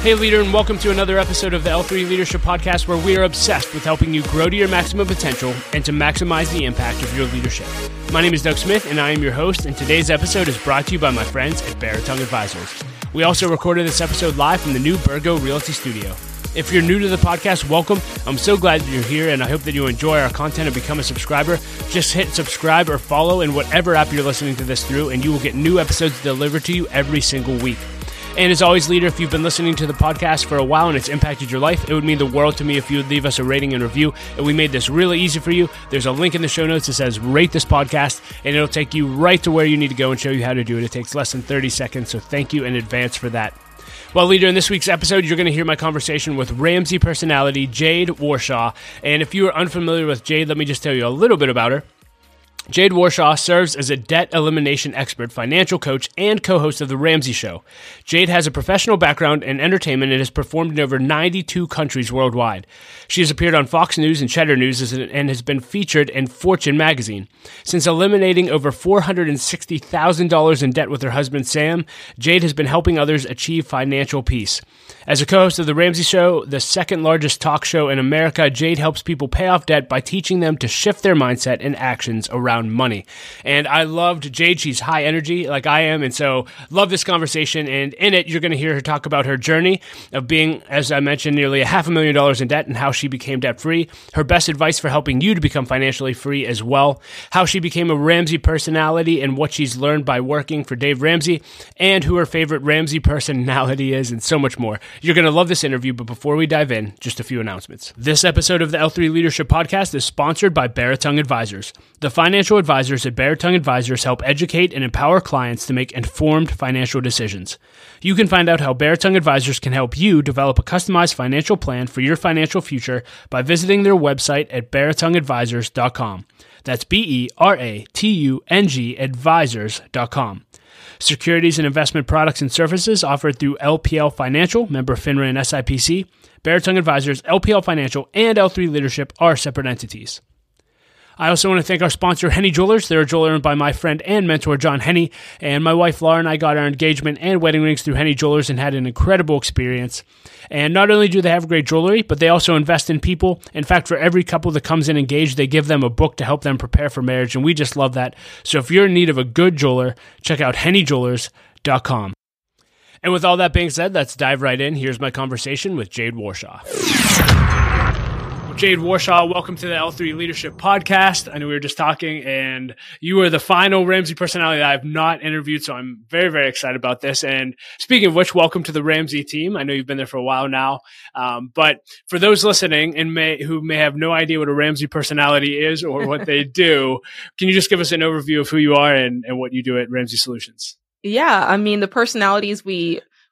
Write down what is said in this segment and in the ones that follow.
Hey, leader, and welcome to another episode of the L3 Leadership Podcast, where we are obsessed with helping you grow to your maximum potential and to maximize the impact of your leadership. My name is Doug Smith, and I am your host, and today's episode is brought to you by my friends at Beratung Advisors. We also recorded this episode live from the new Burgo Realty Studio. If you're new to the podcast, welcome. I'm so glad that you're here, and I hope that you enjoy our content and become a subscriber. Just hit subscribe or follow in whatever app you're listening to this through, and you will get new episodes delivered to you every single week. And as always, leader, if you've been listening to the podcast for a while and it's impacted your life, it would mean the world to me if you would leave us a rating and review. And we made this really easy for you. There's a link in the show notes that says rate this podcast, and it'll take you right to where you need to go and show you how to do it. It takes less than 30 seconds, so thank you in advance for that. Well, leader, in this week's episode, you're going to hear my conversation with Ramsey personality Jade Warshaw. And if you are unfamiliar with Jade, let me just tell you a little bit about her. Jade Warshaw serves as a debt elimination expert, financial coach, and co-host of The Ramsey Show. Jade has a professional background in entertainment and has performed in over 92 countries worldwide. She has appeared on Fox News and Cheddar News and has been featured in Fortune Magazine. Since eliminating over $460,000 in debt with her husband, Sam, Jade has been helping others achieve financial peace. As a co-host of The Ramsey Show, the second largest talk show in America, Jade helps people pay off debt by teaching them to shift their mindset and actions around money. And I loved Jade. She's high energy like I am, and so love this conversation. And in it, you're going to hear her talk about her journey of being, as I mentioned, nearly $500,000 in debt and how she became debt-free, her best advice for helping you to become financially free as well, how she became a Ramsey personality and what she's learned by working for Dave Ramsey, and who her favorite Ramsey personality is, and so much more. You're going to love this interview, but before we dive in, just a few announcements. This episode of the L3 Leadership Podcast is sponsored by Beratung Advisors. The financial advisors at Beratung Advisors help educate and empower clients to make informed financial decisions. You can find out how Beratung Advisors can help you develop a customized financial plan for your financial future by visiting their website at beratungadvisors.com. That's B-E-R-A-T-U-N-G advisors.com. Securities and investment products and services offered through LPL Financial, member FINRA and SIPC. Beratung Advisors, LPL Financial, and L3 Leadership are separate entities. I also want to thank our sponsor, Henny Jewelers. They're a jeweler owned by my friend and mentor, John Henny. And my wife, Laura, and I got our engagement and wedding rings through Henny Jewelers and had an incredible experience. And not only do they have great jewelry, but they also invest in people. In fact, for every couple that comes in engaged, they give them a book to help them prepare for marriage. And we just love that. So if you're in need of a good jeweler, check out hennyjewelers.com. And with all that being said, let's dive right in. Here's my conversation with Jade Warshaw. Jade Warshaw, welcome to the L3 Leadership Podcast. I know we were just talking, and you are the final Ramsey personality that I've not interviewed, so I'm very, very excited about this. And speaking of which, welcome to the Ramsey team. I know you've been there for a while now, but for those listening and who may have no idea what a Ramsey personality is or what they do, can you just give us an overview of who you are and what you do at Ramsey Solutions? Yeah, I mean, the personalities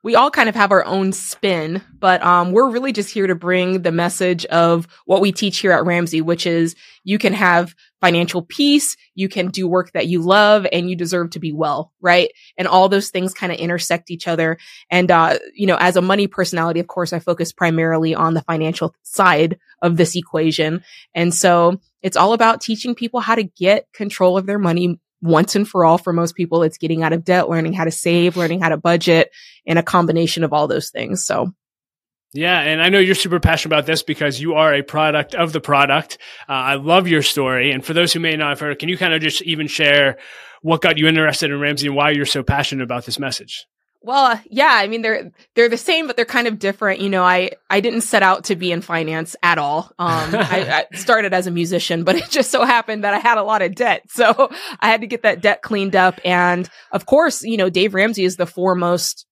we all kind of have our own spin, but we're really just here to bring the message of what we teach here at Ramsey, which is you can have financial peace, you can do work that you love, and you deserve to be well, right? And all those things kind of intersect each other. And, you know, as a money personality, of course, I focus primarily on the financial side of this equation. And so it's all about teaching people how to get control of their money once and for all. For most people, it's getting out of debt, learning how to save, learning how to budget, and a combination of all those things. So, yeah. And I know you're super passionate about this because you are a product of the product. I love your story. And for those who may not have heard, can you kind of just even share what got you interested in Ramsey and why you're so passionate about this message? Well, yeah, I mean, they're the same, but they're kind of different. You know, I didn't set out to be in finance at all. I started as a musician, but it just so happened that I had a lot of debt. So I had to get that debt cleaned up. And of course, you know, Dave Ramsey is the foremost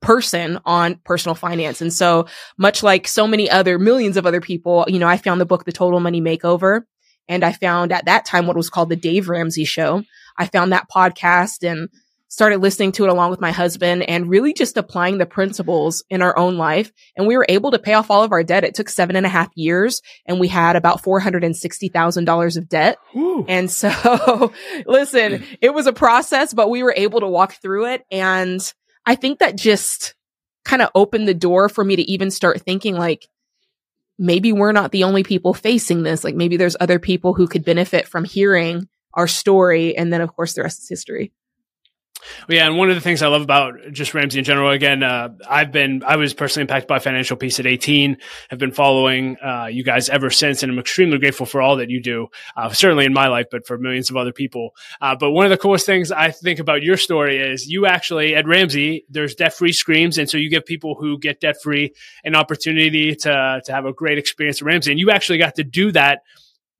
person on personal finance. And so much like so many other millions of other people, you know, I found the book, The Total Money Makeover. And I found at that time what was called the Dave Ramsey Show. I found that podcast and started listening to it along with my husband and really just applying the principles in our own life. And we were able to pay off all of our debt. It took 7.5 years and we had about $460,000 of debt. Ooh. And so listen, it was a process, but we were able to walk through it. And I think that just kind of opened the door for me to even start thinking like, maybe we're not the only people facing this. Like maybe there's other people who could benefit from hearing our story. And then of course the rest is history. Well, yeah. And one of the things I love about just Ramsey in general, again, I was personally impacted by Financial Peace at 18. I've been following you guys ever since, and I'm extremely grateful for all that you do, certainly in my life, but for millions of other people. But one of the coolest things I think about your story is you actually, at Ramsey, there's debt-free screams. And so you give people who get debt-free an opportunity to have a great experience at Ramsey. And you actually got to do that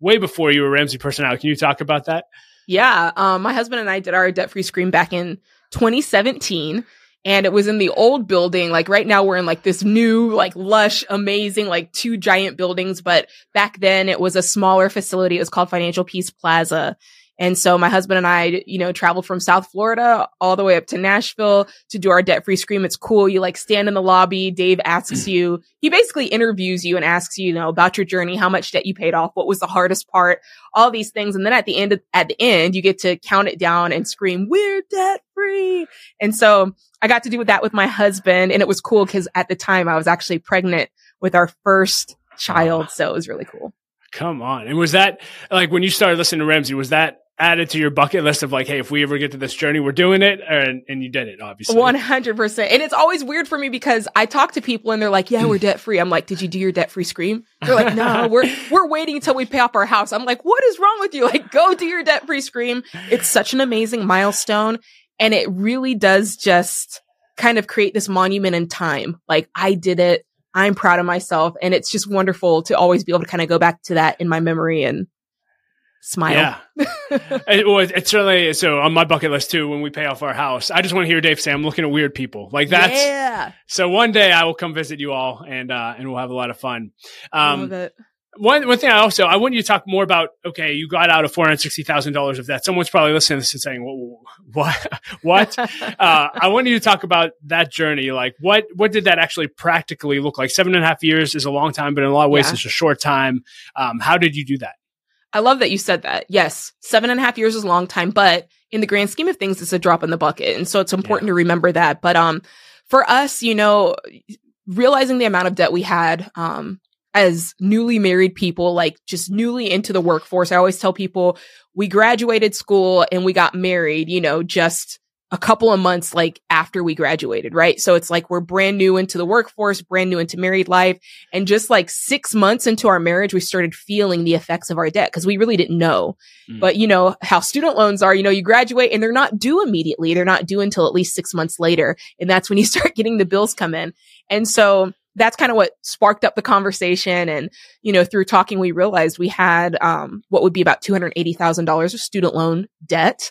way before you were Ramsey personnel. Can you talk about that? Yeah. My husband and I did our debt-free scream back in 2017, and it was in the old building. Like right now we're in like this new, like lush, amazing, like two giant buildings. But back then it was a smaller facility. It was called Financial Peace Plaza. And so my husband and I, you know, traveled from South Florida all the way up to Nashville to do our debt-free scream. It's cool. You like stand in the lobby. Dave asks you, he basically interviews you and asks you, you know, about your journey, how much debt you paid off, what was the hardest part, all these things. And then at the end, you get to count it down and scream, "We're debt-free." And so I got to do that with my husband. And it was cool because at the time I was actually pregnant with our first child. So it was really cool. Come on. And was that like when you started listening to Ramsey, was that added to your bucket list of like, hey, if we ever get to this journey, we're doing it? And you did it, obviously. 100%. And it's always weird for me because I talk to people and they're like, yeah, we're debt free. I'm like, did you do your debt free scream? They're like, no, we're waiting until we pay off our house. I'm like, what is wrong with you? Like, go do your debt free scream. It's such an amazing milestone. And it really does just kind of create this monument in time. Like, I did it. I'm proud of myself. And it's just wonderful to always be able to kind of go back to that in my memory and smile. Yeah. It's certainly, so on my bucket list too, when we pay off our house, I just want to hear Dave say, I'm looking at weird people. Like that's, yeah. So one day I will come visit you all and we'll have a lot of fun. Love it. One thing I want you to talk more about, okay, you got out of $460,000 of debt. Someone's probably listening to this and saying, what? I want you to talk about that journey. Like what did that actually practically look like? 7.5 years is a long time, but in a lot of ways, It's a short time. How did you do that? I love that you said that. Yes. 7.5 years is a long time, but in the grand scheme of things, it's a drop in the bucket. And so it's important to remember that. But, for us, you know, realizing the amount of debt we had, as newly married people, like just newly into the workforce. I always tell people we graduated school and we got married, you know, just a couple of months like after we graduated, right? So it's like we're brand new into the workforce, brand new into married life. And just like 6 months into our marriage, we started feeling the effects of our debt because we really didn't know. But you know how student loans are, you know, you graduate and they're not due immediately. They're not due until at least 6 months later. And that's when you start getting the bills come in. And so that's kind of what sparked up the conversation. And, you know, through talking, we realized we had what would be about $280,000 of student loan debt.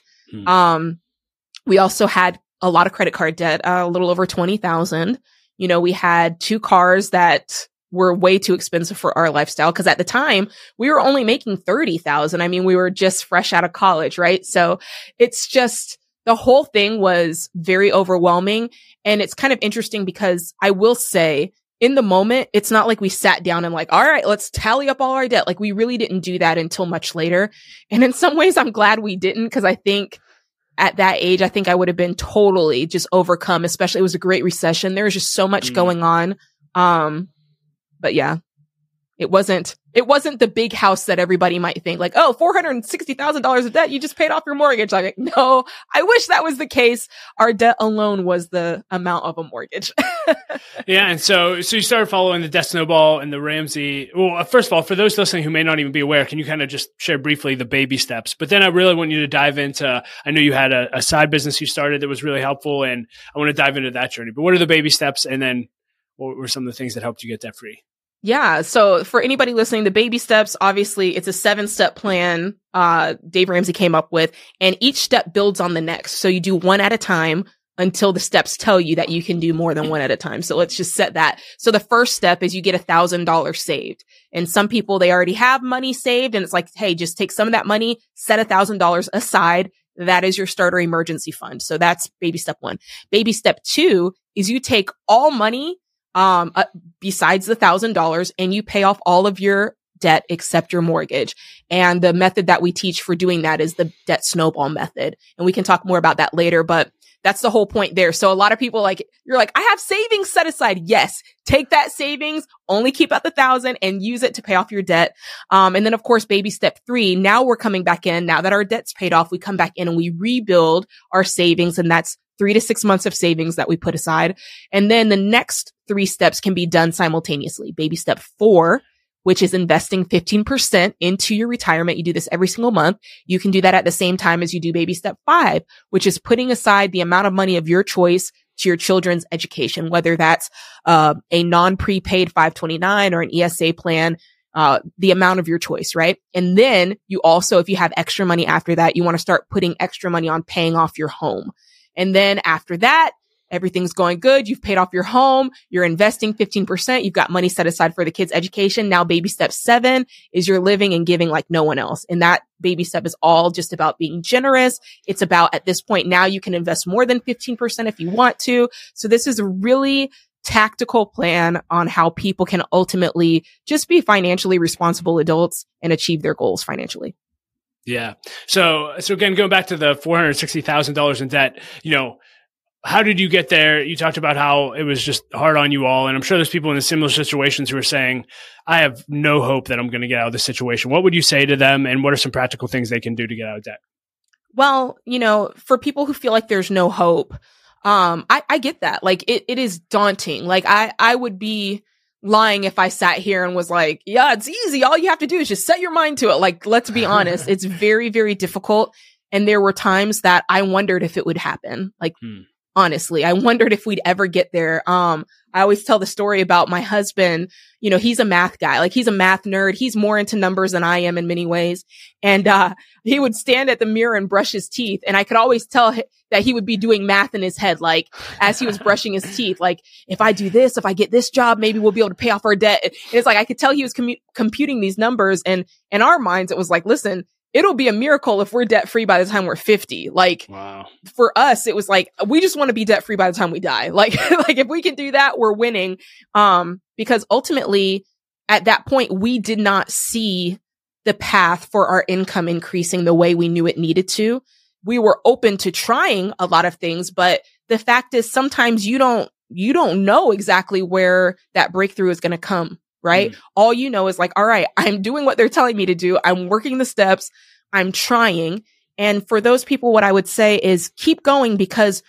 We also had a lot of credit card debt, a little over $20,000. You know, we had 2 cars that were way too expensive for our lifestyle because at the time we were only making $30,000. I mean, we were just fresh out of college, right? So it's just, the whole thing was very overwhelming. And it's kind of interesting because I will say, in the moment, it's not like we sat down and like, all right, let's tally up all our debt. Like we really didn't do that until much later. And in some ways, I'm glad we didn't, because I think at that age, I think I would have been totally just overcome, especially it was a great recession. There was just so much going on. But yeah, it wasn't the big house that everybody might think like, oh, $460,000 of debt. You just paid off your mortgage. I'm like, no, I wish that was the case. Our debt alone was the amount of a mortgage. Yeah. And so you started following the debt snowball and the Ramsey. Well, first of all, for those listening who may not even be aware, can you kind of just share briefly the baby steps? But then I really want you to dive into, I know you had a side business you started that was really helpful, and I want to dive into that journey. But what are the baby steps? And then what were some of the things that helped you get debt free? Yeah. So for anybody listening, the baby steps, obviously it's a 7-step plan Dave Ramsey came up with, and each step builds on the next. So you do one at a time until the steps tell you that you can do more than one at a time. So let's just set that. So the first step is you get $1,000 saved. And some people, they already have money saved, and it's like, hey, just take some of that money, set $1,000 aside. That is your starter emergency fund. So that's baby step 1. Baby step 2 is you take all money besides the $1,000, and you pay off all of your debt except your mortgage. And the method that we teach for doing that is the debt snowball method. And we can talk more about that later, but That's the whole point there. So a lot of people like, you're like, I have savings set aside. Yes. Take that savings, only keep out the 1,000 and use it to pay off your debt. And then of course, baby step 3, now we're coming back in. Now that our debt's paid off, we come back in and we rebuild our savings. And that's 3 to 6 months of savings that we put aside. And then the next 3 steps can be done simultaneously. Baby step 4, which is investing 15% into your retirement. You do this every single month. You can do that at the same time as you do baby step 5, which is putting aside the amount of money of your choice to your children's education, whether that's a non-prepaid 529 or an ESA plan, the amount of your choice, right? And then you also, if you have extra money after that, you want to start putting extra money on paying off your home. And then after that, everything's going good. You've paid off your home. You're investing 15%. You've got money set aside for the kids' education. Now baby step 7 is you're living and giving like no one else. And that baby step is all just about being generous. It's about at this point now you can invest more than 15% if you want to. So this is a really tactical plan on how people can ultimately just be financially responsible adults and achieve their goals financially. Yeah. So again, going back to the $460,000 in debt, you know, how did you get there? You talked about how it was just hard on you all. And I'm sure there's people in the similar situations who are saying, I have no hope that I'm going to get out of this situation. What would you say to them? And what are some practical things they can do to get out of debt? Well, you know, for people who feel like there's no hope, I get that. Like it is daunting. Like I would be lying if I sat here and was like, yeah, it's easy. All you have to do is just set your mind to it. Like, let's be honest. It's very, very difficult. And there were times that I wondered if it would happen. Like, honestly, I wondered if we'd ever get there. I always tell the story about my husband. You know, he's a math guy. Like, he's a math nerd. He's more into numbers than I am in many ways. And he would stand at the mirror and brush his teeth. And I could always tell that he would be doing math in his head, like as he was brushing his teeth. Like, if I do this, if I get this job, maybe we'll be able to pay off our debt. And it's like I could tell he was computing these numbers. And in our minds, it was like, listen, it'll be a miracle if we're debt-free by the time we're 50. Like, wow. For us, it was like, we just want to be debt-free by the time we die. Like, if we can do that, we're winning. Because ultimately, at that point, we did not see the path for our income increasing the way we knew it needed to. We were open to trying a lot of things, but the fact is sometimes you don't know exactly where that breakthrough is going to come. Right? All you know is like, all right, I'm doing what they're telling me to do. I'm working the steps. I'm trying. And for those people, what I would say is keep going, because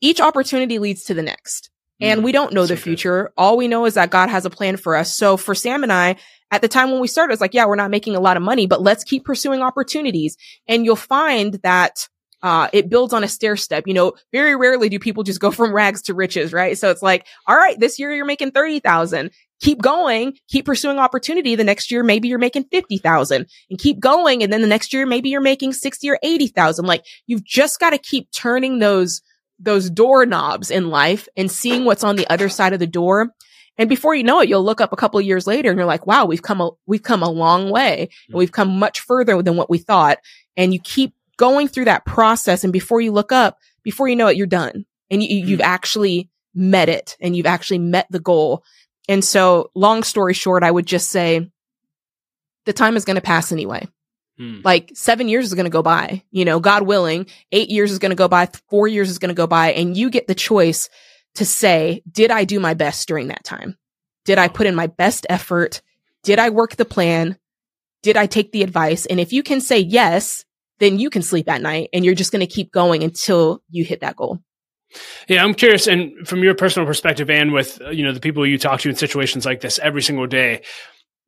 each opportunity leads to the next. And we don't know the future. All we know is that God has a plan for us. So for Sam and I, at the time when we started, it's like, yeah, we're not making a lot of money, but let's keep pursuing opportunities. And you'll find that it builds on a stair step. You know, very rarely do people just go from rags to riches, right? So it's like, all right, this year you're making 30,000. Keep going, keep pursuing opportunity. The next year, maybe you're making 50,000, and keep going. And then the next year, maybe you're making 60 or 80,000. Like, you've just got to keep turning those doorknobs in life and seeing what's on the other side of the door. And before you know it, you'll look up a couple of years later and you're like, wow, we've come a long way, and we've come much further than what we thought. And you keep going through that process. And before you look up, before you know it, you're done, and you've actually met it, and you've actually met the goal. And so, long story short, I would just say the time is going to pass anyway. Like, 7 years is going to go by, you know, God willing, 8 years is going to go by, 4 years is going to go by. And you get the choice to say, did I do my best during that time? Did I put in my best effort? Did I work the plan? Did I take the advice? And if you can say yes, then you can sleep at night, and you're just going to keep going until you hit that goal. Yeah, I'm curious, and from your personal perspective, and with, you know, the people you talk to in situations like this every single day,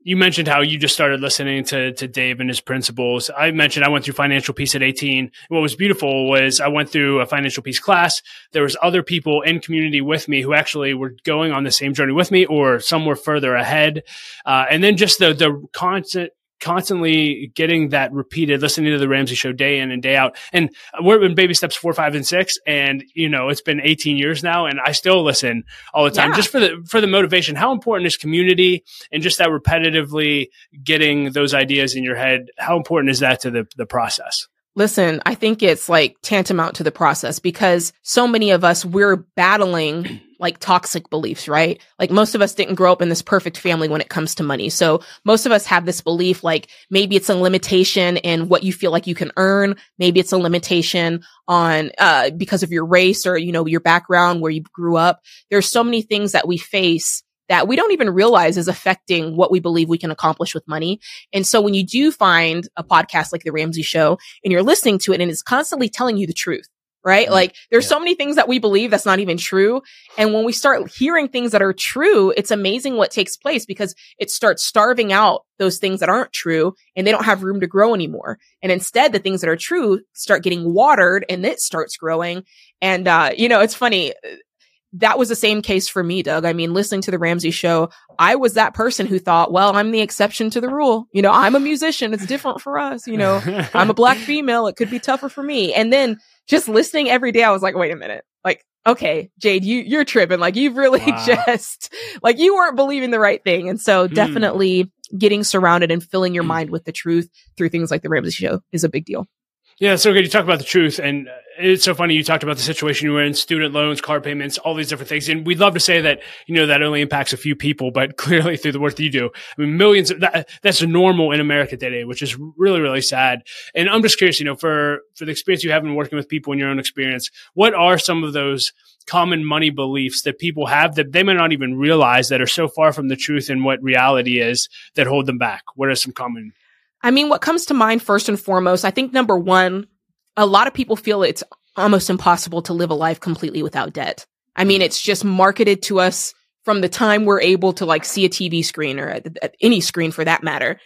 you mentioned how you just started listening to Dave and his principles. I mentioned I went through Financial Peace at 18. What was beautiful was I went through a Financial Peace class. There was other people in community with me who actually were going on the same journey with me, or some were further ahead. And then just the constantly getting that repeated, listening to the Ramsey Show day in and day out. And we're in baby steps 4, 5, and 6. And, you know, it's been 18 years now, and I still listen all the time, just for the motivation. How important is community, and just that repetitively getting those ideas in your head? How important is that to the process? Listen, I think it's like tantamount to the process, because so many of us, we're battling like toxic beliefs, right? Like most of us didn't grow up in this perfect family when it comes to money. So most of us have this belief, like maybe it's a limitation in what you feel like you can earn. Maybe it's a limitation on, because of your race or, you know, your background, where you grew up. There's so many things that we face that we don't even realize is affecting what we believe we can accomplish with money. And so when you do find a podcast like The Ramsey Show and you're listening to it and it's constantly telling you the truth, right? Like there's so many things that we believe that's not even true. And when we start hearing things that are true, it's amazing what takes place, because it starts starving out those things that aren't true and they don't have room to grow anymore. And instead, the things that are true start getting watered and it starts growing. And, you know, it's funny. That was the same case for me, Doug. I mean, listening to The Ramsey Show, I was that person who thought, well, I'm the exception to the rule. You know, I'm a musician. It's different for us. You know, I'm a Black female. It could be tougher for me. And then just listening every day, I was like, wait a minute. Like, okay, Jade, you're tripping. Like, you've really just, like, you weren't believing the right thing. And so definitely getting surrounded and filling your mind with the truth through things like The Ramsey Show is a big deal. Yeah, so good. You talk about the truth, and it's so funny. You talked about the situation you were in, student loans, car payments, all these different things. And we'd love to say that, you know, that only impacts a few people, but clearly through the work that you do, I mean, millions of that's normal in America today, which is really, really sad. And I'm just curious, you know, for the experience you have in working with people in your own experience, what are some of those common money beliefs that people have that they may not even realize that are so far from the truth and what reality is that hold them back? What are some common? I mean, what comes to mind first and foremost, I think number one, a lot of people feel it's almost impossible to live a life completely without debt. I mean, it's just marketed to us from the time we're able to like see a TV screen or at any screen for that matter.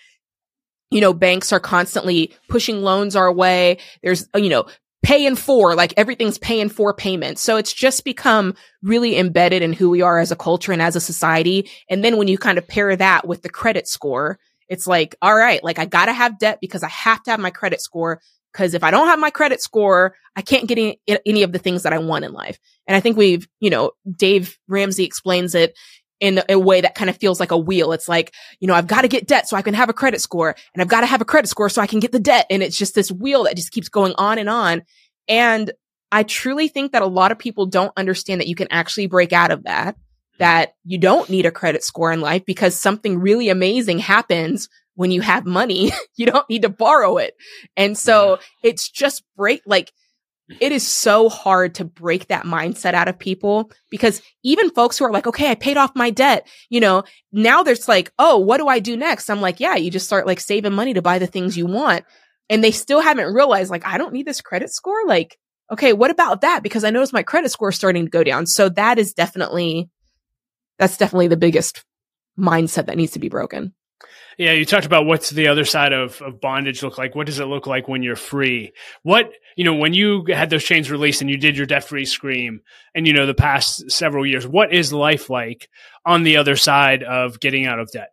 You know, banks are constantly pushing loans our way. There's, you know, pay in four, like everything's pay in four payments. So it's just become really embedded in who we are as a culture and as a society. And then when you kind of pair that with the credit score, it's like, all right, like I gotta have debt because I have to have my credit score. Because if I don't have my credit score, I can't get any of the things that I want in life. And I think we've, you know, Dave Ramsey explains it in a way that kind of feels like a wheel. It's like, you know, I've got to get debt so I can have a credit score, and I've got to have a credit score so I can get the debt. And it's just this wheel that just keeps going on and on. And I truly think that a lot of people don't understand that you can actually break out of that, that you don't need a credit score in life, because something really amazing happens when you have money. You don't need to borrow it. And so it's just it is so hard to break that mindset out of people, because even folks who are like, okay, I paid off my debt, you know, now there's like, oh, what do I do next? I'm like, yeah, you just start like saving money to buy the things you want. And they still haven't realized, like, I don't need this credit score. Like, okay, what about that? Because I noticed my credit score is starting to go down. So that is definitely the biggest mindset that needs to be broken. Yeah, you talked about what's the other side of bondage look like. What does it look like when you're free? What, you know, when you had those chains released and you did your debt-free scream and, you know, the past several years, what is life like on the other side of getting out of debt?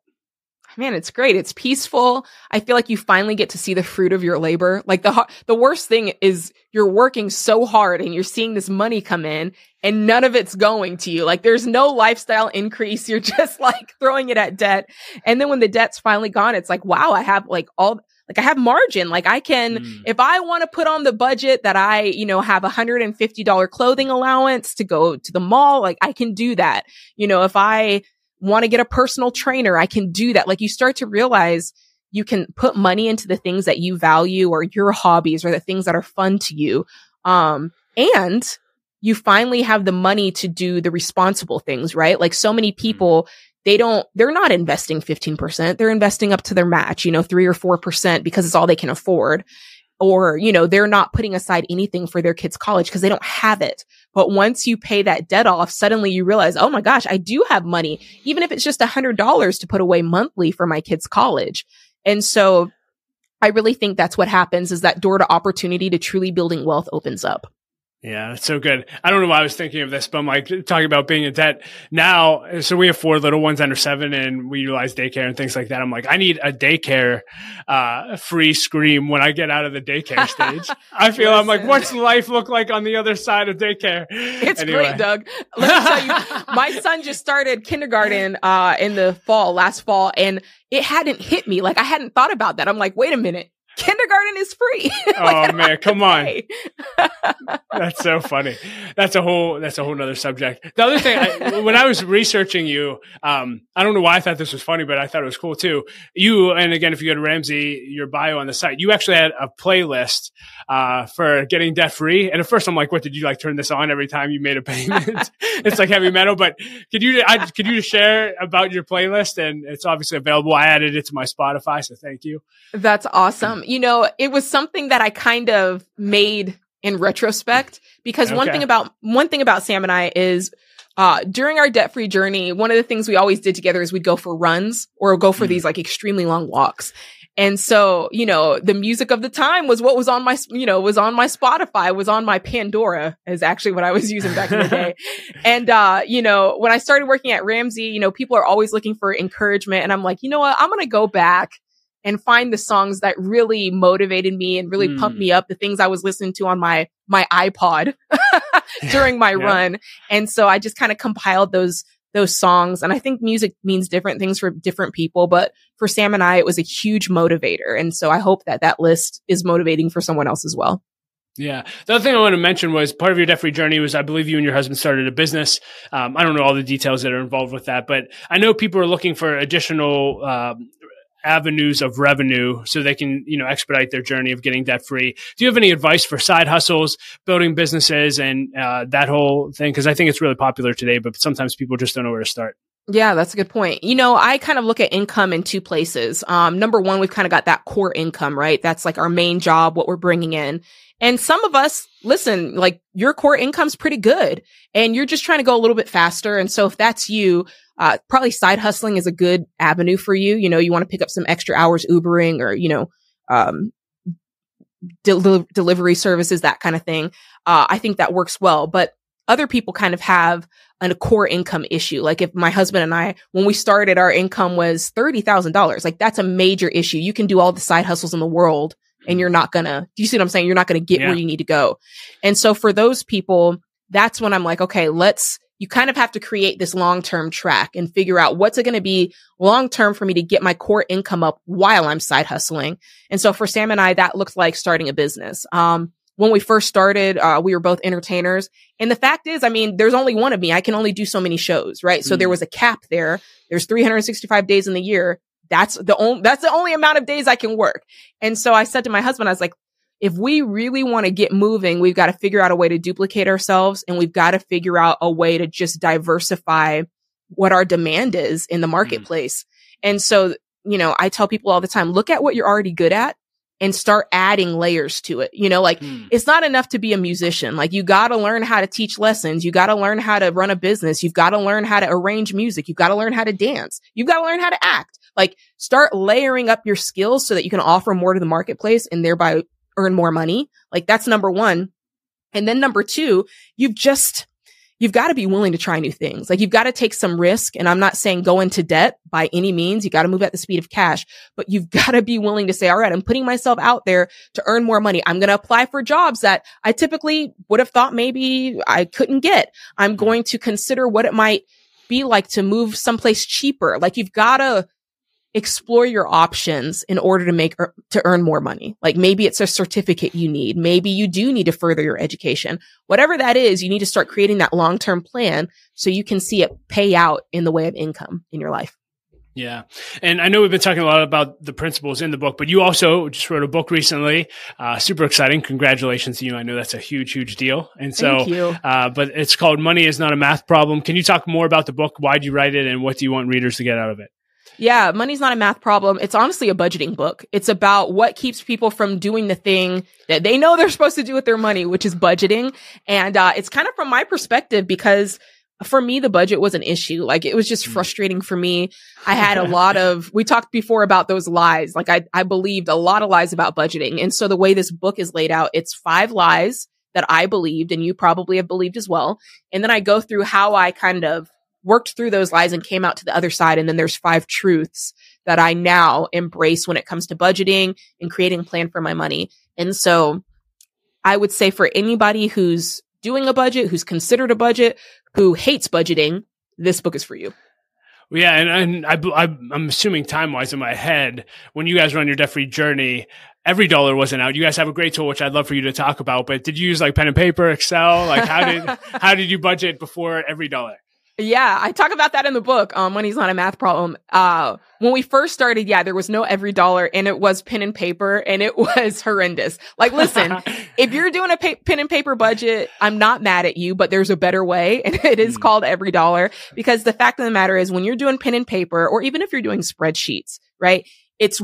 Man, it's great. It's peaceful. I feel like you finally get to see the fruit of your labor. Like the worst thing is you're working so hard and you're seeing this money come in and none of it's going to you. Like there's no lifestyle increase. You're just like throwing it at debt. And then when the debt's finally gone, it's like, wow, I have like all, like I have margin. Like I can, if I want to put on the budget that I, you know, have $150 clothing allowance to go to the mall, like I can do that. You know, if I want to get a personal trainer, I can do that. Like you start to realize you can put money into the things that you value or your hobbies or the things that are fun to you. And you finally have the money to do the responsible things, right? Like so many people, they're not investing 15%. They're investing up to their match, you know, 3 or 4% because it's all they can afford. Or, you know, they're not putting aside anything for their kids' college because they don't have it. But once you pay that debt off, suddenly you realize, oh my gosh, I do have money, even if it's just $100 to put away monthly for my kids' college. And so I really think that's what happens, is that door to opportunity to truly building wealth opens up. Yeah, that's so good. I don't know why I was thinking of this, but I'm like talking about being in debt now. So we have 4 little ones under 7 and we utilize daycare and things like that. I'm like, I need a daycare free scream when I get out of the daycare stage. I feel, I'm like, what's life look like on the other side of daycare? It's great, Doug. Let me tell you, my son just started kindergarten in the fall, last fall, and it hadn't hit me. Like I hadn't thought about that. I'm like, wait a minute. Kindergarten is free. Oh man, come on. That's so funny. That's a whole nother subject. The other thing, when I was researching you, I don't know why I thought this was funny, but I thought it was cool too. You, and again, if you go to Ramsey, your bio on the site, you actually had a playlist, for getting debt free. And at first I'm like, what did you like turn this on every time you made a payment? It's like heavy metal, but could you just share about your playlist? And it's obviously available. I added it to my Spotify. So thank you. That's awesome. You know, it was something that I kind of made in retrospect, because one thing about Sam and I is during our debt-free journey, one of the things we always did together is we'd go for runs or go for these like extremely long walks. And so, you know, the music of the time was what was on my, you know, was on my Spotify, was on my Pandora, is actually what I was using back in the day. And, you know, when I started working at Ramsey, you know, people are always looking for encouragement. And I'm like, you know what, I'm going to go back and find the songs that really motivated me and really pumped me up, the things I was listening to on my iPod during my run. And so I just kind of compiled those songs. And I think music means different things for different people, but for Sam and I, it was a huge motivator. And so I hope that that list is motivating for someone else as well. Yeah. The other thing I want to mention was part of your debt-free journey was, I believe, you and your husband started a business. I don't know all the details that are involved with that, but I know people are looking for additional, avenues of revenue so they can, you know, expedite their journey of getting debt free. Do you have any advice for side hustles, building businesses, and that whole thing? Cause I think it's really popular today, but sometimes people just don't know where to start. Yeah, that's a good point. You know, I kind of look at income in two places. Number one, we've kind of got that core income, right? That's like our main job, what we're bringing in. And some of us, listen, like your core income's pretty good and you're just trying to go a little bit faster. And so if that's you, probably side hustling is a good avenue for you. You know, you want to pick up some extra hours Ubering or, you know, delivery services, that kind of thing. I think that works well, but other people kind of have a core income issue. Like if my husband and I, when we started, our income was $30,000. Like that's a major issue. You can do all the side hustles in the world and you're not gonna, do you see what I'm saying? You're not going to get where you need to go. And so for those people, that's when I'm like, okay, you kind of have to create this long-term track and figure out what's it going to be long-term for me to get my core income up while I'm side hustling. And so for Sam and I, that looked like starting a business. When we first started, we were both entertainers. And the fact is, I mean, there's only one of me. I can only do so many shows, right? So there was a cap there. There's 365 days in the year. That's the only amount of days I can work. And so I said to my husband, I was like, if we really want to get moving, we've got to figure out a way to duplicate ourselves, and we've got to figure out a way to just diversify what our demand is in the marketplace. And so, you know, I tell people all the time, look at what you're already good at and start adding layers to it. You know, like it's not enough to be a musician. Like you got to learn how to teach lessons. You got to learn how to run a business. You've got to learn how to arrange music. You've got to learn how to dance. You've got to learn how to act. Like start layering up your skills so that you can offer more to the marketplace and thereby earn more money. Like that's number one. And then number two, you've got to be willing to try new things. Like you've got to take some risk. And I'm not saying go into debt by any means. You got to move at the speed of cash, but you've got to be willing to say, all right, I'm putting myself out there to earn more money. I'm going to apply for jobs that I typically would have thought maybe I couldn't get. I'm going to consider what it might be like to move someplace cheaper. Like you've got to explore your options in order to earn more money. Like maybe it's a certificate you need. Maybe you do need to further your education. Whatever that is, you need to start creating that long-term plan so you can see it pay out in the way of income in your life. Yeah. And I know we've been talking a lot about the principles in the book, but you also just wrote a book recently. Super exciting. Congratulations to you. I know that's a huge, huge deal. And so, thank you. But it's called Money Is Not a Math Problem. Can you talk more about the book? Why'd you write it? And what do you want readers to get out of it? Yeah, Money's Not a Math Problem. It's honestly a budgeting book. It's about what keeps people from doing the thing that they know they're supposed to do with their money, which is budgeting. And it's kind of from my perspective, because for me, the budget was an issue. Like it was just frustrating for me. I had a lot of, we talked before about those lies. Like I believed a lot of lies about budgeting. And so the way this book is laid out, it's 5 lies that I believed, and you probably have believed as well. And then I go through how I kind of worked through those lies and came out to the other side. And then there's 5 truths that I now embrace when it comes to budgeting and creating a plan for my money. And so I would say for anybody who's doing a budget, who's considered a budget, who hates budgeting, this book is for you. Yeah, and I'm assuming time-wise in my head, when you guys run your debt-free journey, every dollar wasn't out. You guys have a great tool, which I'd love for you to talk about, but did you use like pen and paper, Excel? Like how did you budget before every dollar? Yeah, I talk about that in the book, Money's Not a Math Problem. When we first started, yeah, there was no every dollar and it was pen and paper and it was horrendous. Like, listen, if you're doing a pen and paper budget, I'm not mad at you, but there's a better way. And it is called every dollar, because the fact of the matter is when you're doing pen and paper, or even if you're doing spreadsheets, right? It's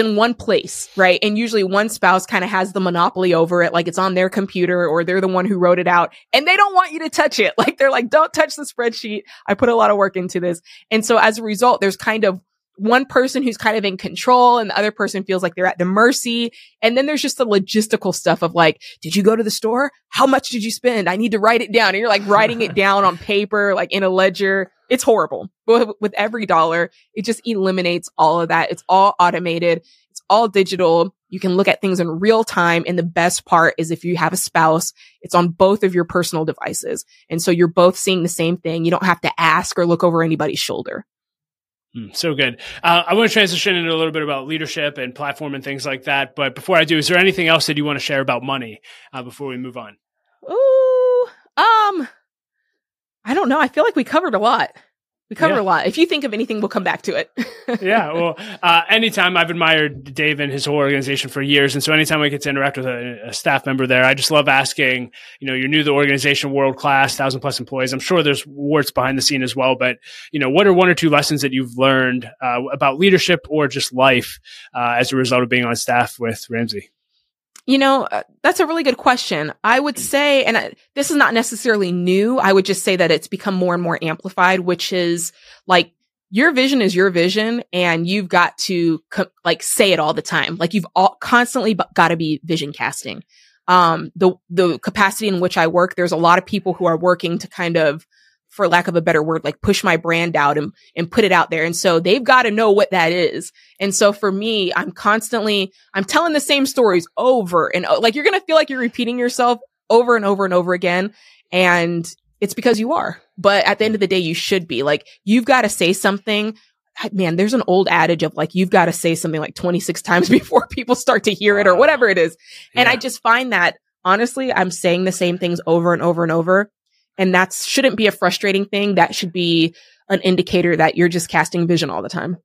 in one place, right? And usually one spouse kind of has the monopoly over it. Like it's on their computer or they're the one who wrote it out and they don't want you to touch it. Like they're like, don't touch the spreadsheet. I put a lot of work into this. And so as a result, there's kind of one person who's kind of in control and the other person feels like they're at the mercy. And then there's just the logistical stuff of like, did you go to the store? How much did you spend? I need to write it down. And you're like writing it down on paper, like in a ledger. It's horrible. But with every dollar, it just eliminates all of that. It's all automated. It's all digital. You can look at things in real time. And the best part is if you have a spouse, it's on both of your personal devices. And so you're both seeing the same thing. You don't have to ask or look over anybody's shoulder. So good. I want to transition into a little bit about leadership and platform and things like that. But before I do, is there anything else that you want to share about money before we move on? I don't know. I feel like we covered a lot. We covered a lot. If you think of anything, we'll come back to it. Yeah. Well, anytime I've admired Dave and his whole organization for years. And so anytime I get to interact with a staff member there, I just love asking, you're new to the organization, world-class, 1,000+ employees. I'm sure there's warts behind the scene as well, but what are one or two lessons that you've learned about leadership or just life as a result of being on staff with Ramsey? That's a really good question. I would say, and this is not necessarily new, I would just say that it's become more and more amplified, which is like, your vision is your vision and you've got to say it all the time. Like you've constantly got to be vision casting. The capacity in which I work, there's a lot of people who are working to kind of, for lack of a better word, like push my brand out and put it out there. And so they've got to know what that is. And so for me, I'm telling the same stories over and like, you're going to feel like you're repeating yourself over and over and over again. And it's because you are, but at the end of the day, you should be like, you've got to say something. Man, there's an old adage of like, you've got to say something like 26 times before people start to hear it or whatever it is. Yeah. And I just find that honestly, I'm saying the same things over and over and over. And that shouldn't be a frustrating thing. That should be an indicator that you're just casting vision all the time.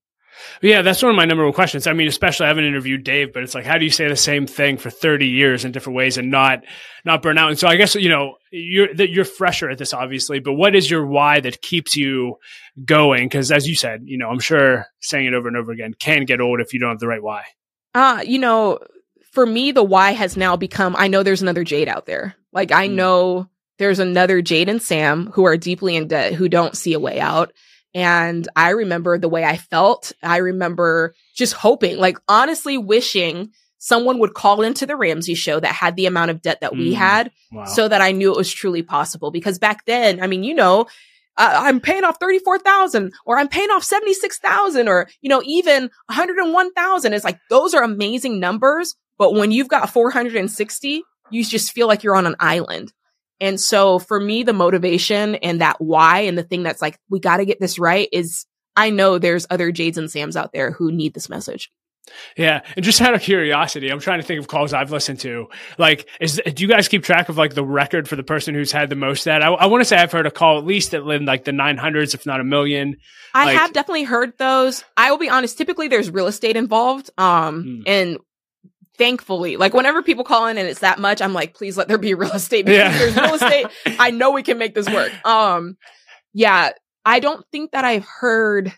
Yeah, that's one of my number one questions. I mean, especially I haven't interviewed Dave, but it's like, how do you say the same thing for 30 years in different ways and not burn out? And so I guess, you're fresher at this, obviously, but what is your why that keeps you going? Because as you said, I'm sure saying it over and over again can get old if you don't have the right why. For me, the why has now become, I know there's another Jade out there. Like I know... There's another Jade and Sam who are deeply in debt, who don't see a way out. And I remember the way I felt. I remember just hoping, like honestly wishing someone would call into the Ramsey show that had the amount of debt that we had so that I knew it was truly possible. Because back then, I mean, I'm paying off $34,000 or I'm paying off $76,000 or, even $101,000 is like, those are amazing numbers. But when you've got 460, you just feel like you're on an island. And so for me, the motivation and that why and the thing that's like, we got to get this right is I know there's other Jades and Sams out there who need this message. Yeah. And just out of curiosity, I'm trying to think of calls I've listened to. Like, do you guys keep track of like the record for the person who's had the most debt? I want to say I've heard a call at least that lived like the 900s, if not a million. I have definitely heard those. I will be honest. Typically there's real estate involved. And thankfully, like whenever people call in and it's that much, I'm like, please let there be real estate. Because if there's real estate, I know we can make this work. I don't think that I've heard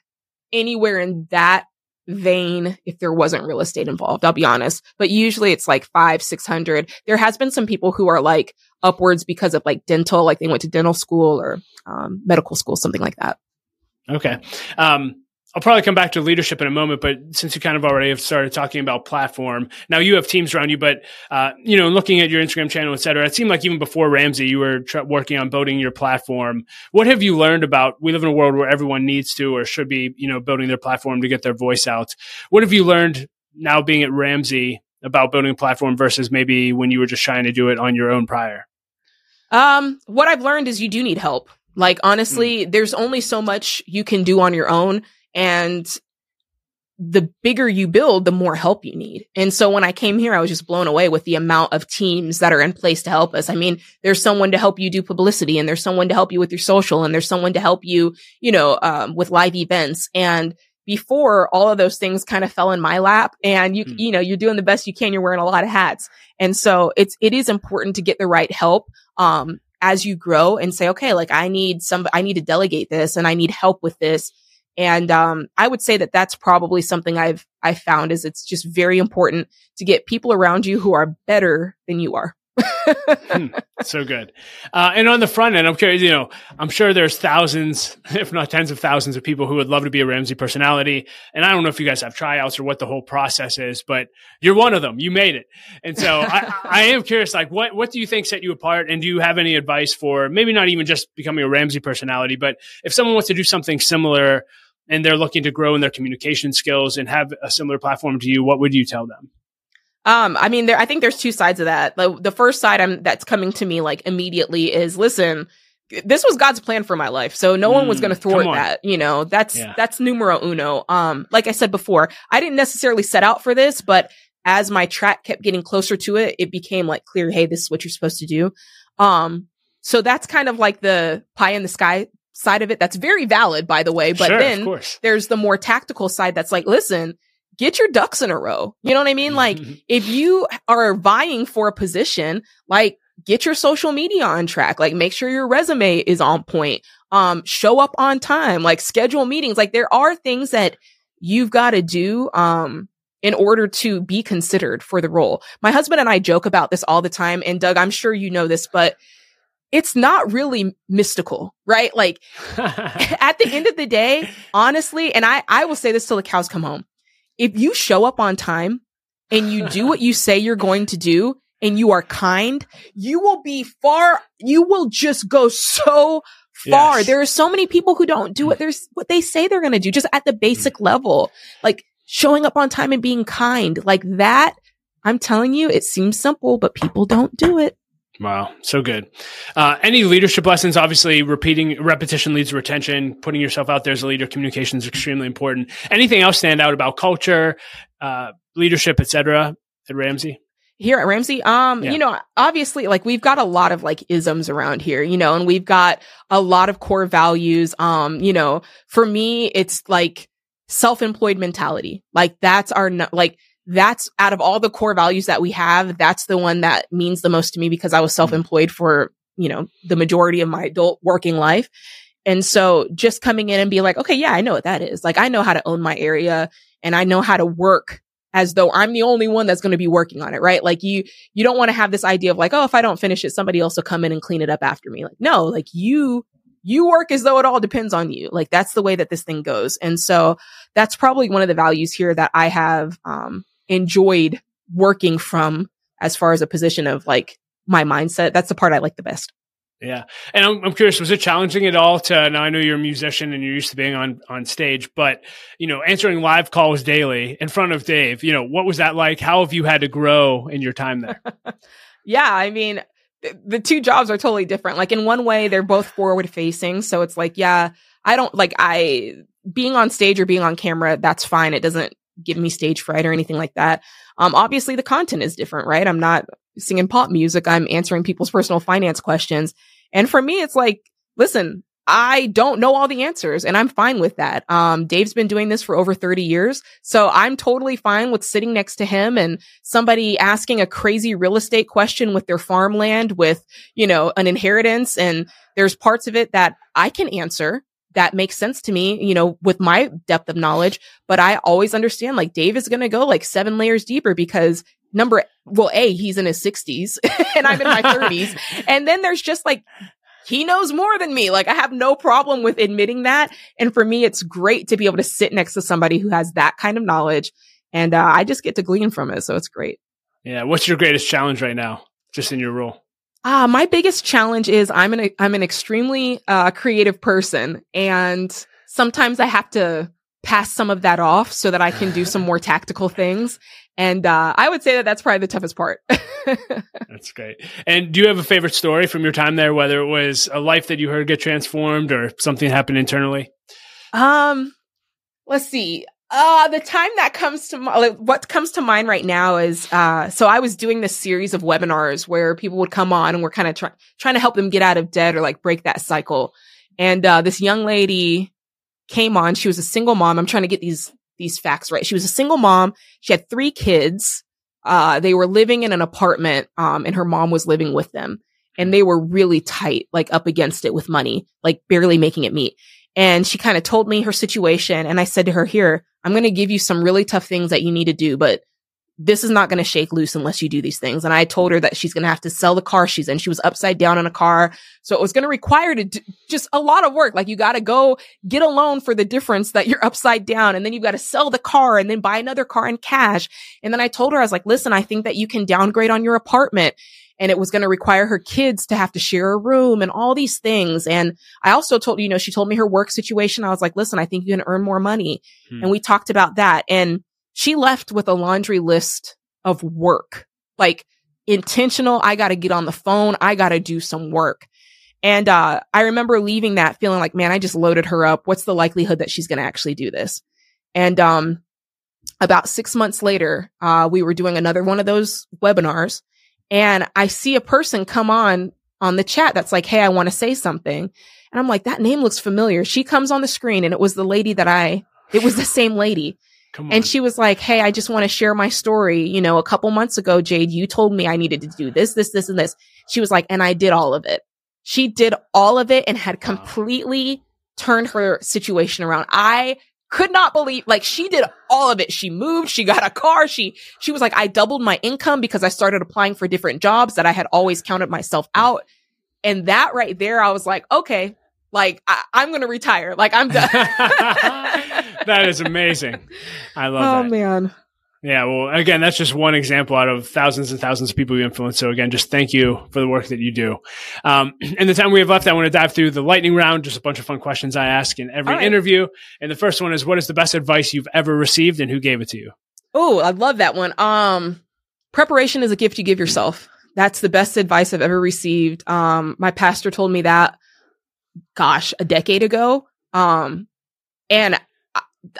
anywhere in that vein if there wasn't real estate involved, I'll be honest. But usually it's like 500, 600. There has been some people who are like upwards because of like dental, like they went to dental school or medical school, something like that. Okay. I'll probably come back to leadership in a moment, but since you kind of already have started talking about platform, now you have teams around you, but, looking at your Instagram channel, et cetera, it seemed like even before Ramsey, you were working on building your platform. What have you learned about, we live in a world where everyone needs to, or should be, building their platform to get their voice out. What have you learned now being at Ramsey about building a platform versus maybe when you were just trying to do it on your own prior? What I've learned is you do need help. Like, honestly, there's only so much you can do on your own. And the bigger you build, the more help you need. And so when I came here, I was just blown away with the amount of teams that are in place to help us. I mean, there's someone to help you do publicity, and there's someone to help you with your social, and there's someone to help you, you know, with live events. And before, all of those things kind of fell in my lap, and you know, you're doing the best you can. You're wearing a lot of hats. And so it is important to get the right help, as you grow and say, okay, like I need to delegate this, and I need help with this. And I would say that that's probably something I found is it's just very important to get people around you who are better than you are. So good. And on the front end, I'm curious, you know, I'm sure there's thousands, if not tens of thousands of people who would love to be a Ramsey personality. And I don't know if you guys have tryouts or what the whole process is, but you're one of them. You made it. And so I am curious, like, what do you think set you apart? And do you have any advice for maybe not even just becoming a Ramsey personality, but if someone wants to do something similar and they're looking to grow in their communication skills and have a similar platform to you, what would you tell them? I mean, I think there's two sides of that. The first side that's coming to me like immediately is, listen, this was God's plan for my life. So no one was going to thwart that. You know, that's numero uno. Like I said before, I didn't necessarily set out for this, but as my track kept getting closer to it, it became like clear, hey, this is what you're supposed to do. So that's kind of like the pie in the sky side of it. That's very valid, by the way. But sure, then there's the more tactical side that's like, listen, get your ducks in a row. You know what I mean? Like, if you are vying for a position, like, get your social media on track. Like, make sure your resume is on point. Show up on time. Like, schedule meetings. Like, there are things that you've got to do in order to be considered for the role. My husband and I joke about this all the time. And Doug, I'm sure you know this, but it's not really mystical, right? Like, at the end of the day, honestly, and I will say this till the cows come home. If you show up on time and you do what you say you're going to do and you are kind, you will just go so far. Yes. There are so many people who don't do what they say they're going to do, just at the basic level, like showing up on time and being kind like that. I'm telling you, it seems simple, but people don't do it. Wow. So good. Any leadership lessons? Obviously, repetition leads to retention. Putting yourself out there as a leader, communication is extremely important. Anything else stand out about culture, leadership, et cetera, at Ramsey? Here at Ramsey, you know, obviously, like, we've got a lot of like isms around here, you know, and we've got a lot of core values. You know, for me, it's like self-employed mentality. Like, that's our, that's out of all the core values that we have, that's the one that means the most to me, because I was self-employed for, you know, the majority of my adult working life. And so just coming in and be like, okay, yeah, I know what that is. Like, I know how to own my area, and I know how to work as though I'm the only one that's going to be working on it, right? Like, you don't want to have this idea of like, oh, if I don't finish it, somebody else will come in and clean it up after me. Like, no, like you work as though it all depends on you. Like, that's the way that this thing goes. And so that's probably one of the values here that I have, enjoyed working from, as far as a position of like my mindset. That's the part I like the best. Yeah. And I'm curious, was it challenging at all to, now I know you're a musician and you're used to being on stage, but, you know, answering live calls daily in front of Dave, you know, what was that like? How have you had to grow in your time there? Yeah. I mean, the two jobs are totally different. Like, in one way, they're both forward facing. So it's like, yeah, I don't like, being on stage or being on camera, that's fine. It doesn't give me stage fright or anything like that. Obviously the content is different, right? I'm not singing pop music. I'm answering people's personal finance questions. And for me, it's like, listen, I don't know all the answers, and I'm fine with that. Dave's been doing this for over 30 years. So I'm totally fine with sitting next to him and somebody asking a crazy real estate question with their farmland, with, you know, an inheritance. And there's parts of it that I can answer that makes sense to me, you know, with my depth of knowledge. But I always understand, like, Dave is going to go like 7 layers deeper, because he's in his 60s and I'm in my 30s. And then there's just like, he knows more than me. Like, I have no problem with admitting that. And for me, it's great to be able to sit next to somebody who has that kind of knowledge. And I just get to glean from it. So it's great. Yeah. What's your greatest challenge right now, just in your role? My biggest challenge is I'm an extremely creative person, and sometimes I have to pass some of that off so that I can do some more tactical things. And I would say that that's probably the toughest part. That's great. And do you have a favorite story from your time there, whether it was a life that you heard get transformed or something happened internally? Let's see. The time that comes to mind, like, what comes to mind right now is, so I was doing this series of webinars where people would come on and we're kind of trying to help them get out of debt or like break that cycle. And this young lady came on. She was a single mom. I'm trying to get these facts right. She was a single mom. She had 3 kids. They were living in an apartment, and her mom was living with them. And they were really tight, like up against it with money, like barely making it meet. And she kind of told me her situation. And I said to her, here, I'm going to give you some really tough things that you need to do, but this is not going to shake loose unless you do these things. And I told her that she's going to have to sell the car she's in. She was upside down in a car. So it was going to require just a lot of work. Like you got to go get a loan for the difference that you're upside down. And then you've got to sell the car and then buy another car in cash. And then I told her, I was like, listen, I think that you can downgrade on your apartment. And it was going to require her kids to have to share a room and all these things. And I also told, she told me her work situation. I was like, listen, I think you can earn more money. And we talked about that. And she left with a laundry list of work, like intentional. I got to get on the phone. I got to do some work. And I remember leaving that feeling like, man, I just loaded her up. What's the likelihood that she's going to actually do this? And about 6 months later, we were doing another one of those webinars. And I see a person come on the chat that's like, hey, I want to say something. And I'm like, that name looks familiar. She comes on the screen and it was the same lady. And she was like, hey, I just want to share my story. A couple months ago, Jade, you told me I needed to do this, this, this, and this. She was like, and I did all of it. She did all of it and had completely turned her situation around. I could not believe, like, she did all of it. She moved, she got a car. She was like, I doubled my income because I started applying for different jobs that I had always counted myself out. And that right there, I was like, okay, like I'm going to retire. Like I'm done. That is amazing. I love that. Oh man. Yeah. Well, again, that's just one example out of thousands and thousands of people you influence. So again, just thank you for the work that you do. And the time we have left, I want to dive through the lightning round, just a bunch of fun questions I ask in every interview. And the first one is, what is the best advice you've ever received and who gave it to you? Oh, I love that one. Preparation is a gift you give yourself. That's the best advice I've ever received. My pastor told me that, gosh, a decade ago. And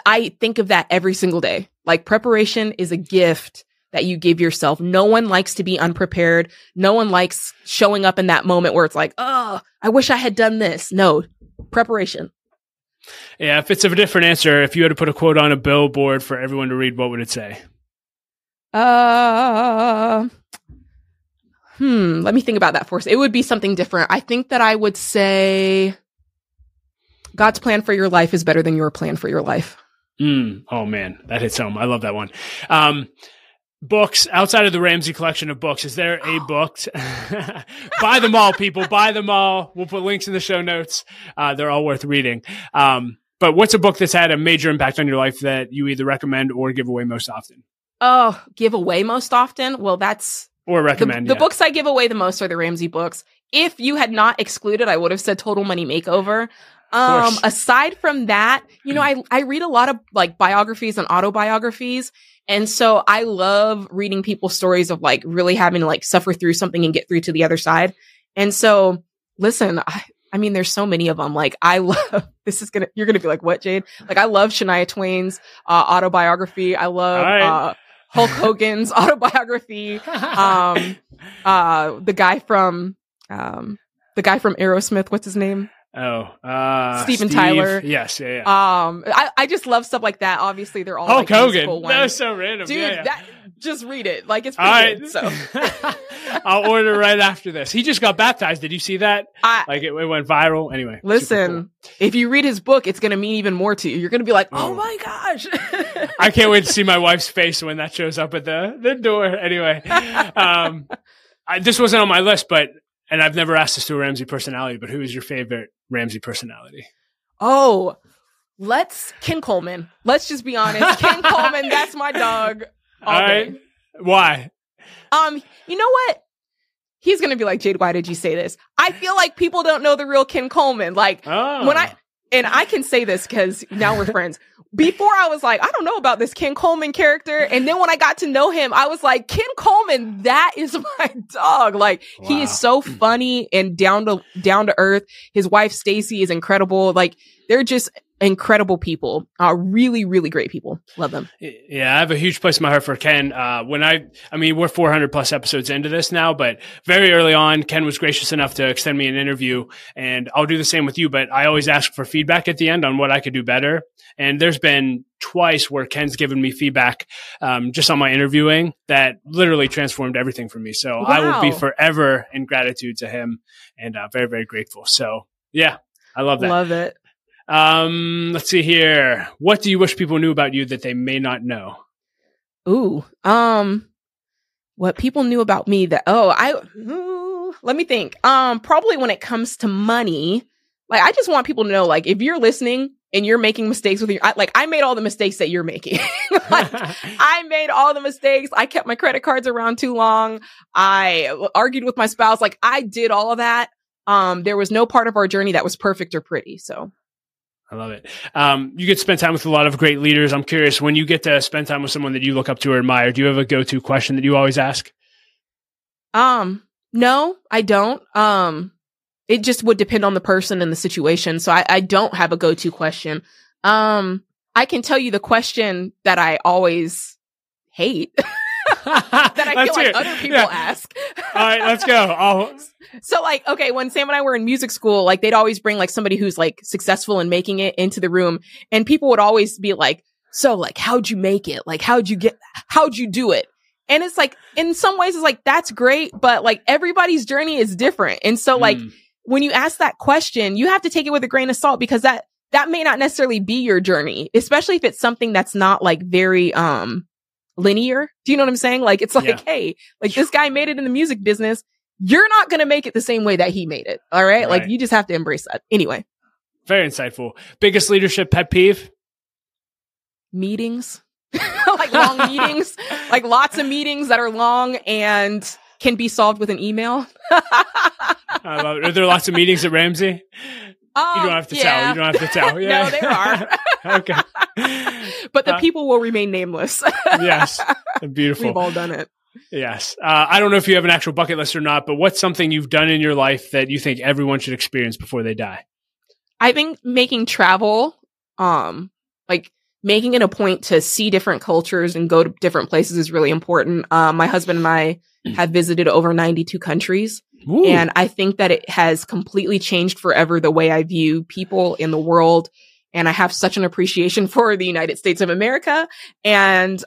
I think of that every single day. Like, preparation is a gift that you give yourself. No one likes to be unprepared. No one likes showing up in that moment where it's like, oh, I wish I had done this. No, preparation. Yeah. If it's a different answer, if you had to put a quote on a billboard for everyone to read, what would it say? Let me think about that for a second. It would be something different. I think that I would say, God's plan for your life is better than your plan for your life. Oh man, that hits home. I love that one. Books outside of the Ramsey collection of books. Is there a book? Buy them all, people. Buy them all. We'll put links in the show notes. They're all worth reading. But what's a book that's had a major impact on your life that you either recommend or give away most often? Oh, give away most often? Well, that's or recommend. The books I give away the most are the Ramsey books. If you had not excluded, I would have said Total Money Makeover. Aside from that, I read a lot of like biographies and autobiographies. And so I love reading people's stories of like really having to like suffer through something and get through to the other side. And so listen, I mean, there's so many of them. Like I love, you're going to be like, what, Jade? Like I love Shania Twain's autobiography. I love, Hulk Hogan's autobiography. The guy from Aerosmith, what's his name? Steven Tyler. Yes. Yeah, yeah. I just love stuff like that. Obviously they're all Hulk Hogan. Ones. That was so random. Dude, yeah. That, just read it. Like it's pretty good. So I'll order right after this. He just got baptized. Did you see that? It went viral. Anyway. Listen, if you read his book, it's going to mean even more to you. You're going to be like, oh my gosh. I can't wait to see my wife's face when that shows up at the door. Anyway. This wasn't on my list, and I've never asked this to a Ramsey personality, but who is your favorite Ramsey personality? Oh, Ken Coleman. Let's just be honest. Ken Coleman, that's my dog. All right. Day. Why? You know what? He's going to be like, Jade, why did you say this? I feel like people don't know the real Ken Coleman. Like when I, and I can say this because now we're friends. Before I was like, I don't know about this Ken Coleman character. And then when I got to know him, I was like, Ken Coleman, that is my dog. Like, wow. He is so funny and down to earth. His wife, Stacey, is incredible. Like, they're just incredible people. Really, really great people. Love them. Yeah. I have a huge place in my heart for Ken. When we're 400 plus episodes into this now, but very early on, Ken was gracious enough to extend me an interview, and I'll do the same with you, but I always ask for feedback at the end on what I could do better. And there's been twice where Ken's given me feedback, just on my interviewing that literally transformed everything for me. So wow. I will be forever in gratitude to him and very, very grateful. So yeah, I love that. Love it. Let's see here. What do you wish people knew about you that they may not know? Ooh, what people knew about me that, let me think. Probably when it comes to money, like, I just want people to know, like, if you're listening and you're making mistakes with your, I made all the mistakes that you're making. Like, I made all the mistakes. I kept my credit cards around too long. I argued with my spouse. Like, I did all of that. There was no part of our journey that was perfect or pretty. So. I love it. You get to spend time with a lot of great leaders. I'm curious, when you get to spend time with someone that you look up to or admire, do you have a go-to question that you always ask? No, I don't. It just would depend on the person and the situation. So I don't have a go-to question. I can tell you the question that I always hate that I feel like other people ask. All right, let's go. So like, okay, when Sam and I were in music school, like, they'd always bring like somebody who's like successful in making it into the room, and people would always be like, so like, how'd you make it? Like, how'd you do it? And it's like, in some ways it's like, that's great, but like, everybody's journey is different. And so like, when you ask that question, you have to take it with a grain of salt, because that may not necessarily be your journey, especially if it's something that's not like very, linear. Do you know what I'm saying? Like, it's like, hey, like, this guy made it in the music business. You're not going to make it the same way that he made it. All right? Like, you just have to embrace that. Anyway. Very insightful. Biggest leadership pet peeve? Meetings. Like, long meetings. Like, lots of meetings that are long and can be solved with an email. I love it. Are there lots of meetings at Ramsey? You don't have to tell. You don't have to tell. Yeah. No, there are. Okay. But the people will remain nameless. Yes. Beautiful. We've all done it. Yes. I don't know if you have an actual bucket list or not, but what's something you've done in your life that you think everyone should experience before they die? I think making travel, like making it a point to see different cultures and go to different places is really important. My husband and I have visited over 92 countries. Ooh. And I think that it has completely changed forever the way I view people in the world. And I have such an appreciation for the United States of America, and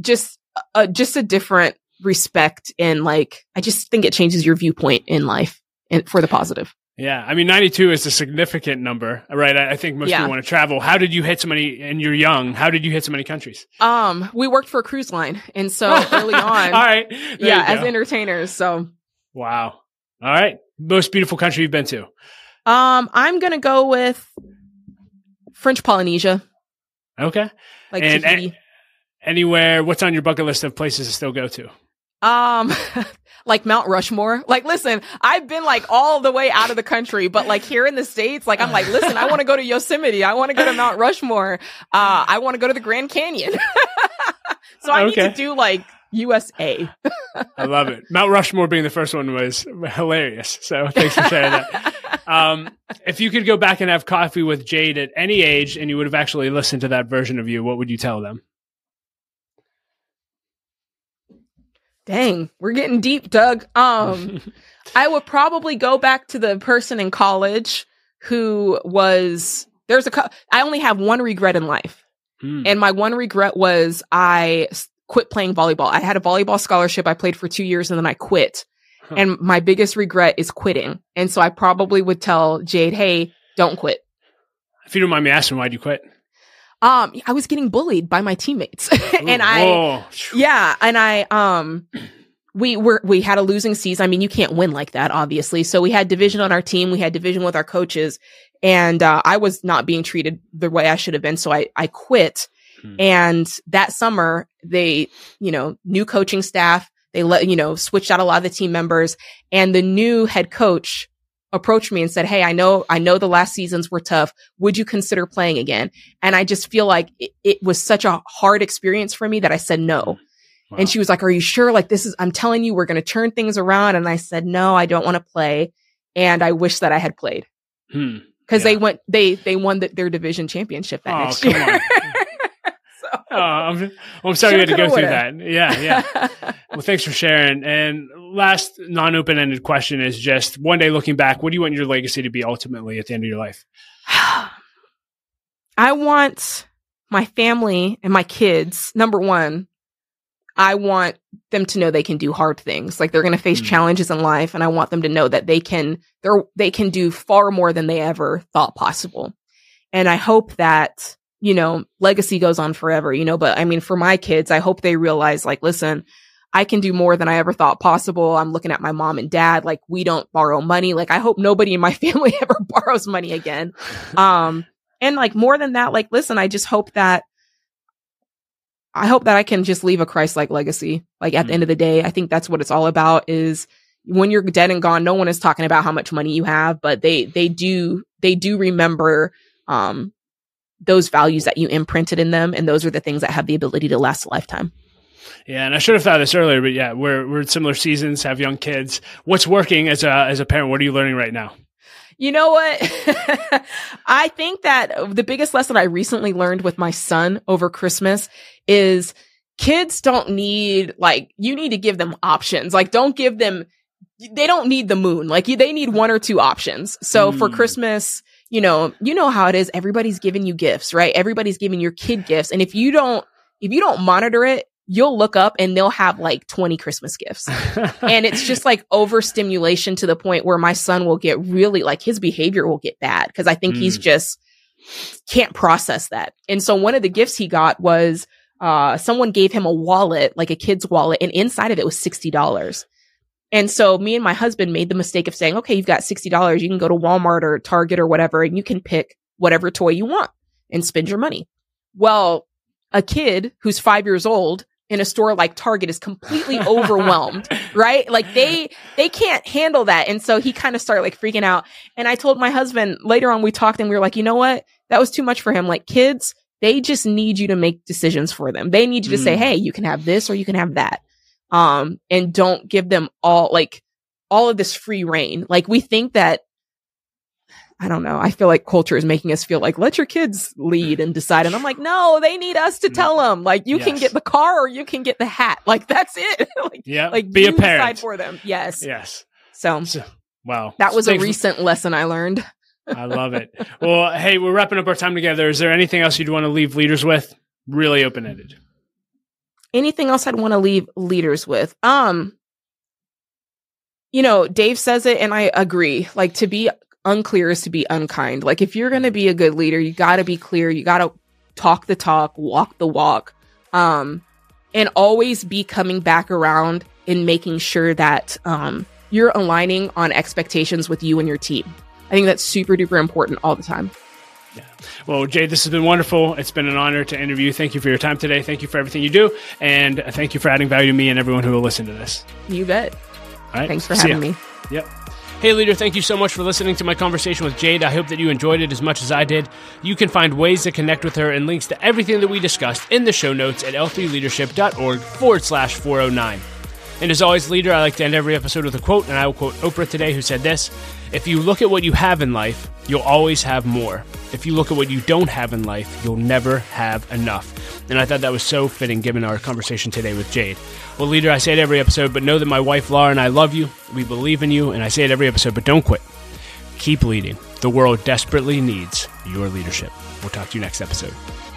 just a different respect. And like, I just think it changes your viewpoint in life, and for the positive. Yeah. I mean, 92 is a significant number, right? I think most people want to travel. How did you hit so many, and you're young, how did you hit so many countries? We worked for a cruise line. And so early on, all right. Yeah, as entertainers. So. Wow. All right. Most beautiful country you've been to? I'm going to go with French Polynesia. Okay. Like, and anywhere, what's on your bucket list of places to still go to? Like Mount Rushmore. Like, listen, I've been like all the way out of the country, but like here in the States, like, I'm like, listen, I want to go to Yosemite. I want to go to Mount Rushmore. I want to go to the Grand Canyon. So I need to do like USA. I love it. Mount Rushmore being the first one was hilarious. So thanks for sharing that. If you could go back and have coffee with Jade at any age, and you would have actually listened to that version of you, what would you tell them? Dang, we're getting deep, Doug. I would probably go back to the person in college who was, I only have one regret in life. And my one regret was I quit playing volleyball. I had a volleyball scholarship. I played for 2 years and then I quit. And my biggest regret is quitting. And so I probably would tell Jade, hey, don't quit. If you don't mind me asking, why'd you quit? I was getting bullied by my teammates. We had a losing season. I mean, you can't win like that, obviously. So we had division on our team. We had division with our coaches, and I was not being treated the way I should have been. So I quit. And that summer they, new coaching staff, they switched out a lot of the team members, and the new head coach approached me and said, hey, I know the last seasons were tough. Would you consider playing again? And I just feel like it was such a hard experience for me that I said no. Wow. And she was like, are you sure? Like, I'm telling you, we're going to turn things around. And I said, no, I don't want to play. And I wish that I had played because they won their division championship that next year. Oh, I'm sorry you had to go through that. Yeah. Well, thanks for sharing. And last non-open-ended question is just one day looking back, what do you want your legacy to be ultimately at the end of your life? I want my family and my kids, number one, I want them to know they can do hard things. Like they're going to face challenges in life. And I want them to know that they can do far more than they ever thought possible. And I hope that, you know, legacy goes on forever, you know, but I mean, for my kids, I hope they realize, like, listen, I can do more than I ever thought possible. I'm looking at my mom and dad, like, we don't borrow money. Like, I hope nobody in my family ever borrows money again. And like more than that, like, listen, I just hope that I can just leave a Christ-like legacy. Like at the end of the day, I think that's what it's all about is when you're dead and gone, no one is talking about how much money you have, but they do remember, those values that you imprinted in them. And those are the things that have the ability to last a lifetime. Yeah. And I should have thought of this earlier, but yeah, we're in similar seasons, have young kids. What's working as a parent? What are you learning right now? You know what? I think that the biggest lesson I recently learned with my son over Christmas is kids don't need, like, you need to give them options. Like, don't give them, they don't need the moon. Like, they need one or two options. So for Christmas, you know how it is. Everybody's giving you gifts, right? Everybody's giving your kid gifts. And if you don't monitor it, you'll look up and they'll have like 20 Christmas gifts. And it's just like overstimulation to the point where my son will get really, like, his behavior will get bad because I think he's just can't process that. And so one of the gifts he got was someone gave him a wallet, like a kid's wallet, and inside of it was $60. And so me and my husband made the mistake of saying, okay, you've got $60. You can go to Walmart or Target or whatever, and you can pick whatever toy you want and spend your money. Well, a kid who's 5 years old in a store like Target is completely overwhelmed, right? Like they can't handle that. And so he kind of started like freaking out. And I told my husband later on, we talked and we were like, you know what? That was too much for him. Like kids, they just need you to make decisions for them. They need you to say, hey, you can have this or you can have that. And don't give them all of this free reign. Like we think that, I don't know. I feel like culture is making us feel like, let your kids lead and decide. And I'm like, no, they need us to tell them, like, you can get the car or you can get the hat. Like, that's it. Like be a parent. Decide for them. Yes. So wow. That was a recent lesson I learned. I love it. Well, hey, we're wrapping up our time together. Is there anything else you'd want to leave leaders with? Really open-ended. Anything else I'd want to leave leaders with? You know, Dave says it and I agree. Like, to be unclear is to be unkind. Like, if you're going to be a good leader, you got to be clear. You got to talk the talk, walk the walk, and always be coming back around and making sure that you're aligning on expectations with you and your team. I think that's super duper important all the time. Yeah. Well, Jade, this has been wonderful. It's been an honor to interview. Thank you for your time today. Thank you for everything you do. And thank you for adding value to me and everyone who will listen to this. You bet. All right. Thanks for having me. Yep. Hey, leader, thank you so much for listening to my conversation with Jade. I hope that you enjoyed it as much as I did. You can find ways to connect with her and links to everything that we discussed in the show notes at l3leadership.org/409. And as always, leader, I like to end every episode with a quote, and I will quote Oprah today, who said this: if you look at what you have in life, you'll always have more. If you look at what you don't have in life, you'll never have enough. And I thought that was so fitting given our conversation today with Jade. Well, leader, I say it every episode, but know that my wife, Laura, and I love you. We believe in you, and I say it every episode, but don't quit. Keep leading. The world desperately needs your leadership. We'll talk to you next episode.